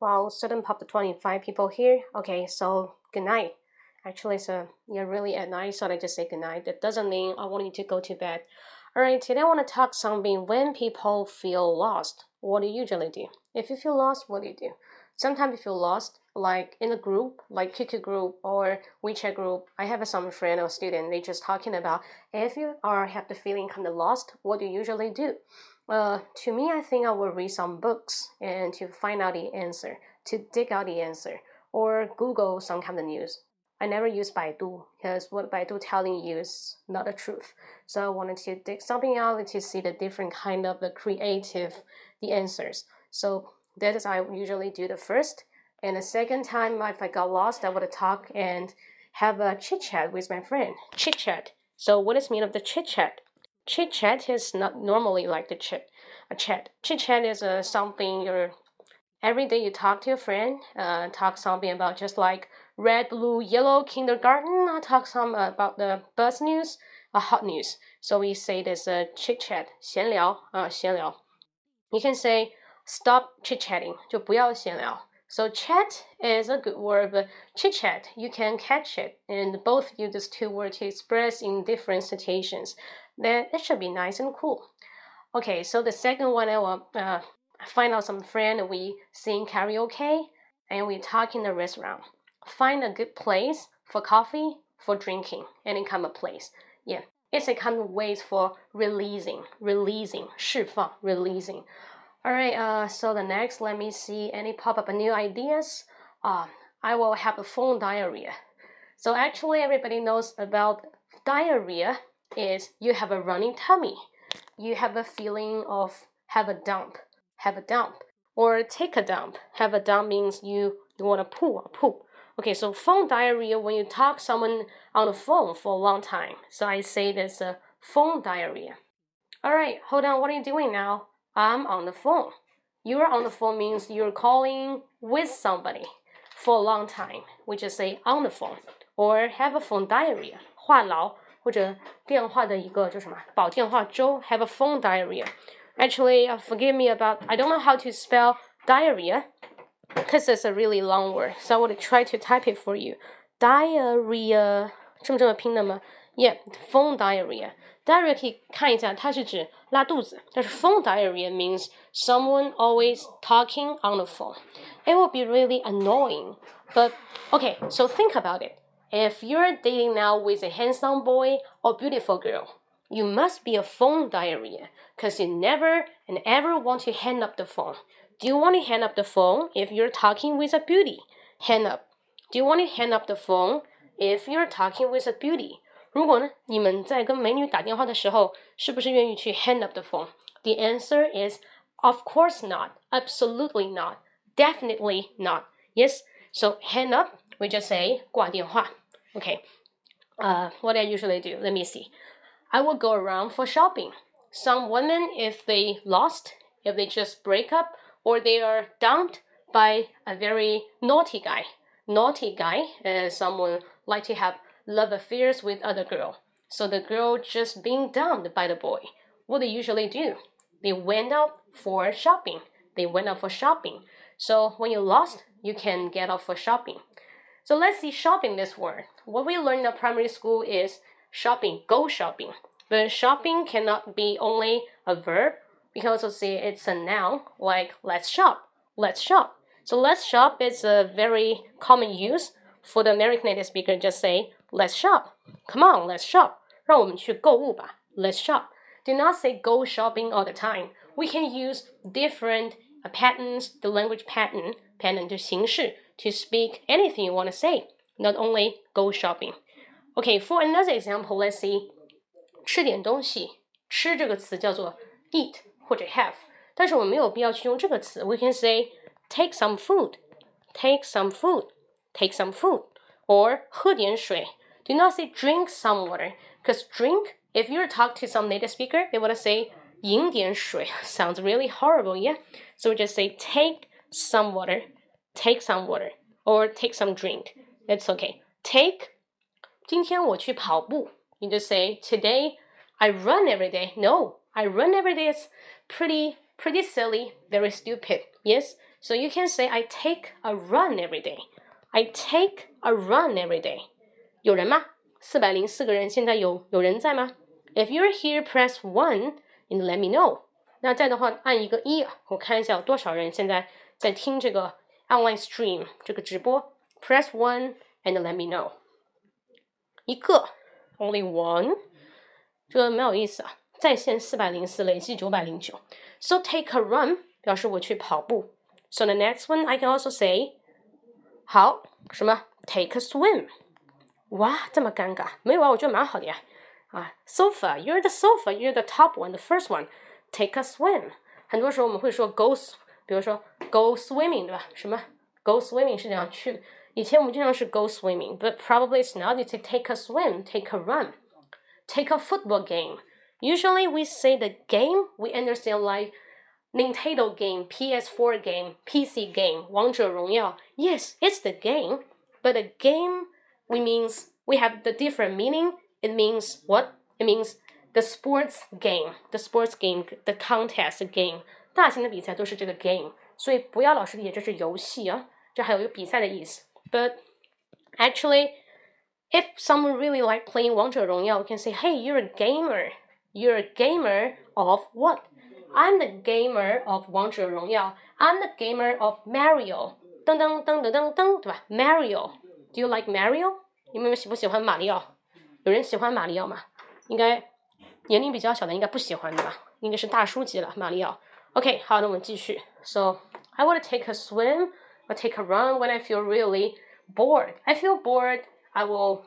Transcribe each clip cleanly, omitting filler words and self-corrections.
Wow, sudden pop to 25 people here. Okay, so good night. Actually, so you're really at night, so I just say good night. That doesn't mean I want you to go to bed. Alright, today I want to talk something when people feel lost. What do you usually do? If you feel lost, what do you do? Sometimes you feel lost, like in a group, like QQ group or WeChat group. I have some friend or student, they just talking about if you are have the feeling kind of lost, what do you usually do? To me, I think I will read some books and to find out the answer, to dig out the answer, or Google some kind of news. I never use Baidu because what Baidu telling you is not the truth. So I wanted to dig something out to see the different kind of the creative, the answers. So that is I usually do the first. And the second time, if I got lost, I would talk and have a chit-chat with my friend. Chit-chat. So what is meaning of the chit-chat? Chit-chat is not normally like the chat. Chit-chat is something you're every day you talk to your friend, talk something about just like red, blue, yellow, kindergarten, I talk some about the buzz news, hot news. So we say this chit-chat, 闲聊. You can say stop chit-chatting, 就不要闲聊. So chat is a good word, but chit-chat, you can catch it. And both use these two words to express in different situations. Then it should be nice and cool. Okay, so the second one, I will find out some friend, and we sing karaoke, and we talk in the restaurant. Find a good place for coffee, for drinking, any kind of place. Yeah, it's a kind of ways for releasing, 释放, releasing. Alright, so the next, let me see any pop-up new ideas. I will have a phone diarrhea. So actually everybody knows about diarrhea is you have a running tummy. You have a feeling of have a dump. Or take a dump. Have a dump means you want to poo. Okay, so phone diarrhea when you talk someone on the phone for a long time. So I say that's a phone diarrhea. Alright, hold on, what are you doing now? I'm on the phone. You're on the phone means you're calling with somebody for a long time. We just say on the phone or have a phone diarrhea. 话痨或者电话的一个叫什么保电话粥 have a phone diarrhea. Actually, forgive me about I don't know how to spell diarrhea because it's a really long word. So I would try to type it for you. Diarrhea 这么拼的吗？Yeah, phone diarrhea. Diarrhea 可以看一下，它是指拉肚子。但是 phone diarrhea means someone always talking on the phone. It will be really annoying. But okay, so think about it. If you're dating now with a handsome boy or beautiful girl, you must be a phone diarrhea because you never and ever want to hang up the phone. Do you want to hang up the phone if you're talking with a beauty? Hang up. Do you want to hang up the phone if you're talking with a beauty?如果呢，你们在跟美女打电话的时候，是不是愿意去 hang up the phone? The answer is, of course not, absolutely not, definitely not. Yes, so hang up, we just say 挂电话. Okay, what I usually do, let me see. I will go around for shopping. Some women, if they lost, if they just break up, or they are dumped by a very naughty guy. Naughty guy is someone like to have love affairs with other girl. So the girl just being dumped by the boy. What they usually do? They went out for shopping. So when you lost, you can get out for shopping. So let's see shopping this word. What we learned in primary school is shopping, go shopping. But shopping cannot be only a verb. We can also say it's a noun like let's shop. So let's shop is a very common use. For the American native speaker, just say, let's shop. Come on, let's shop. 让我们去购物吧. Let's shop. Do not say go shopping all the time. We can use different patterns, the language pattern 的形式 to speak anything you want to say. Not only go shopping. Okay, for another example, let's see. 吃点东西。吃这个词叫做 eat 或者 have. 但是我们没有必要去用这个词。We can say, take some food, or 喝点水. Do not say drink some water, because drink, if you talk to some native speaker, they would say 饮点水. Sounds really horrible, yeah? So we just say take some water, take some water, or take some drink. That's okay. Take, 今天我去跑步. You just say, today I run every day. No, I run every day is pretty silly, very stupid. Yes, so you can say, I take a run every day. I take a run every day. 有人吗？404个人，现在有人在吗？ If you're here, press 1 and let me know. 那在的话按一个1，我看一下有多少人现在在听这个 online stream 这个直播。Press 1 and let me know. 一个 only one， 这个没有意思啊。在线404，累计909。So take a run 表示我去跑步。So the next one I can also say 好什么 take a swim。哇，这么尴尬，没有啊，我觉得蛮好的呀。啊 ，sofa, you're the sofa, you're the top one, the first one. Take a swim. 很多时候我们会说 go， 比如说 go swimming， 对吧？什么 go swimming 是这样去的。以前我们经常是 go swimming, but probably it's not. It's take a swim, take a run, take a football game. Usually we say the game we understand like Nintendo game, PS4 game, PC game, 王者荣耀. Yes, it's the game, but a game we have the different meaning. It means what? It means the sports game, the contest game. 大型的比赛都是这个 game， 所以不要老是理解这是游戏啊，这还有一个比赛的意思。But actually, if someone really like playing 王者荣耀， we can say, hey, you're a gamer. You're a gamer of what? I'm the gamer of 王者荣耀. I'm the gamer of Mario. 噔噔噔噔噔噔，对吧 ？Mario. Do you like Mario? 你们喜不喜欢马里奥？有人喜欢马里奥吗？应该年龄比较小的应该不喜欢的吧，应该是大叔级了马里奥。OK， 好，那我们继续。So I want to take a swim or take a run when I feel really bored. I feel bored. I will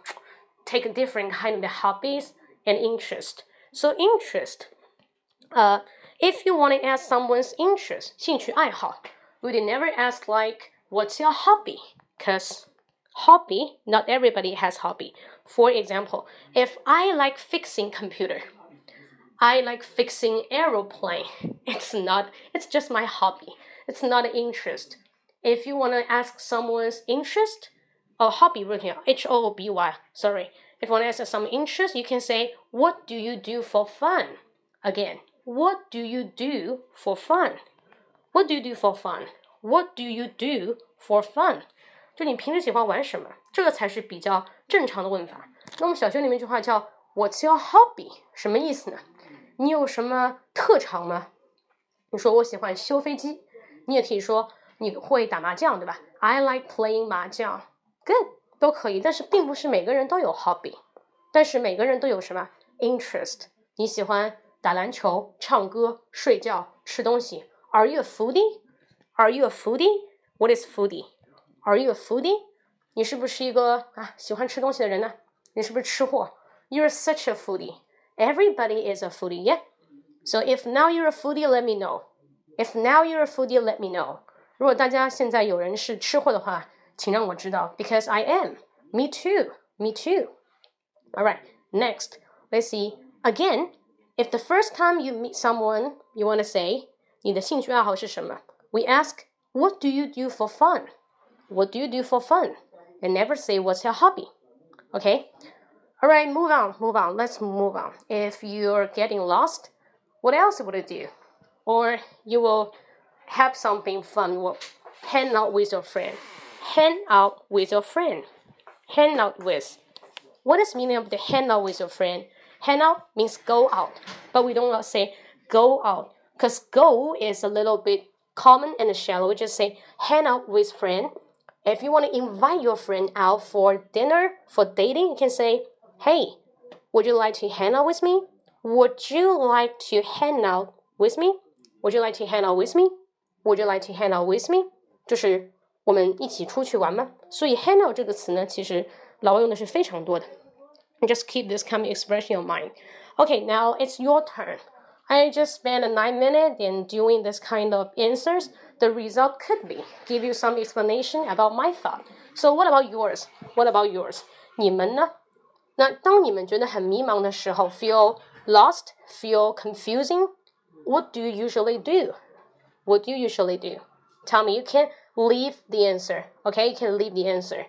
take a different kind of hobbies and interest. So interest, if you want to ask someone's interest, 兴趣爱好 ，would you never ask like what's your hobby? Because hobby, not everybody has hobby. For example, if I like fixing computer, I like fixing aeroplane. It's just my hobby. It's not an interest. If you want to ask someone's interest, or hobby written out, H-O-B-Y, sorry. If you want to ask some interest, you can say, what do you do for fun? Again, what do you do for fun? What do you do for fun? What do you do for fun?就你平时喜欢玩什么，这个才是比较正常的问法。那我们小学里面一句话叫 What's your hobby? 什么意思呢？你有什么特长吗？你说我喜欢修飞机，你也可以说你会打麻将，对吧？ I like playing 麻将 Good 都可以，但是并不是每个人都有 hobby， 但是每个人都有什么 interest。 你喜欢打篮球，唱歌，睡觉，吃东西。 Are you a foodie? Are you a foodie? What is foodie?Are you a foodie? 你是不是一个喜欢吃东西的人呢？你是不是吃货？ You're such a foodie. Everybody is a foodie, yeah? So if now you're a foodie, let me know. If now you're a foodie, let me know. 如果大家现在有人是吃货的话，请让我知道 because I am. Me too. Me too. All right. Next, let's see. Again, if the first time you meet someone, you want to say 你的兴趣爱好是什么？ We ask, what do you do for fun?What do you do for fun? And never say what's your hobby. Okay? Alright, move on. Let's move on. If you're getting lost, what else would you do? Or you will have something fun. You will hang out with your friend. Hang out with. What is the meaning of the hang out with your friend? Hang out means go out. But we don't say go out. Because go is a little bit common and shallow. We just say hang out with friend.If you want to invite your friend out for dinner, for dating, you can say, hey, would you like to hang out with me? Would you like to hang out with me? 就是我们一起出去玩吗？所以 hang out 这个词呢，其实老外用的是非常多的。Just keep this common expression in mind. Okay, now it's your turn. I just spent 9 minutes in doing this kind of answers.The result could be give you some explanation about my thought. So what about yours? 你们呢？那当你们觉得很迷茫的时候 ，feel lost, feel confusing, what do you usually do? Tommy, you can leave the answer. Okay, you can leave the answer.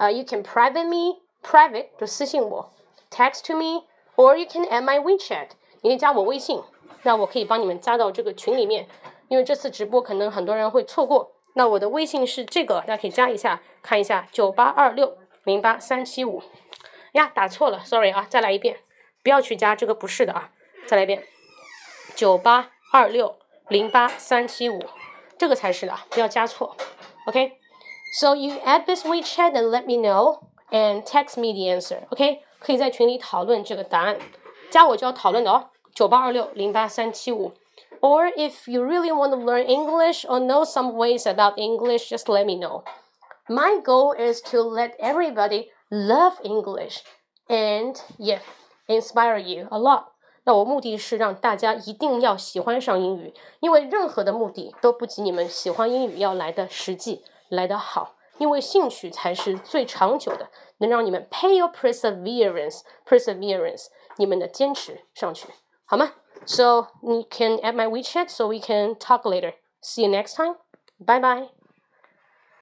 You can private me, private 就私信我 ，text to me, or you can add my WeChat. 你可以加我微信，那我可以帮你们加到这个群里面。因为这次直播可能很多人会错过，那我的微信是这个，大家可以加一下，看一下982608375。呀，打错了 ，sorry 啊，再来一遍，不要去加这个不是的啊，再来一遍，982608375，这个才是的，不要加错 ，OK。So you add this WeChat and let me know and text me the answer. OK， 可以在群里讨论这个答案，加我就要讨论的哦，982608375。Or if you really want to learn English or know some ways about English, just let me know. My goal is to let everybody love English and yeah, inspire you a lot. 那我目的是让大家一定要喜欢上英语，因为任何的目的都不及你们喜欢英语要来的实际。来得好，因为兴趣才是最长久的，能让你们 pay your perseverance 你们的坚持上去，好吗？ So you can add my WeChat so we can talk later. See you next time. Bye bye.